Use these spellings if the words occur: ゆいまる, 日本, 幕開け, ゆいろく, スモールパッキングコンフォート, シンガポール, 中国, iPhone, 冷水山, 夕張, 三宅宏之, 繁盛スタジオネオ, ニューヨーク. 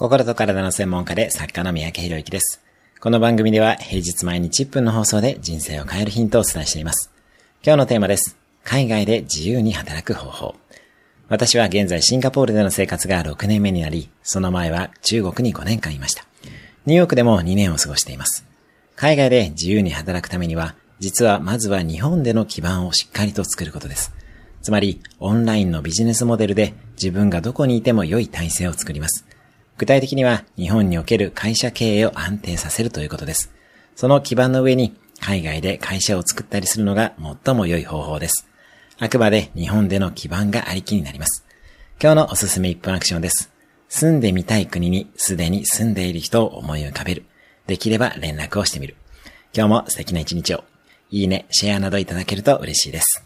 心と体の専門家で作家の三宅宏之です。この番組では平日毎日1分の放送で人生を変えるヒントをお伝えしています。今日のテーマです。海外で自由に働く方法。私は現在シンガポールでの生活が6年目になり、その前は中国に5年間いました。ニューヨークでも2年を過ごしています。海外で自由に働くためには、実はまずは日本での基盤をしっかりと作ることです。つまり、オンラインのビジネスモデルで自分がどこにいても良い体制を作ります。具体的には日本における会社経営を安定させるということです。その基盤の上に海外で会社を作ったりするのが最も良い方法です。あくまで日本での基盤がありきになります。今日のおすすめ1分アクションです。住んでみたい国にすでに住んでいる人を思い浮かべる。できれば連絡をしてみる。今日も素敵な一日を。いいね、シェアなどいただけると嬉しいです。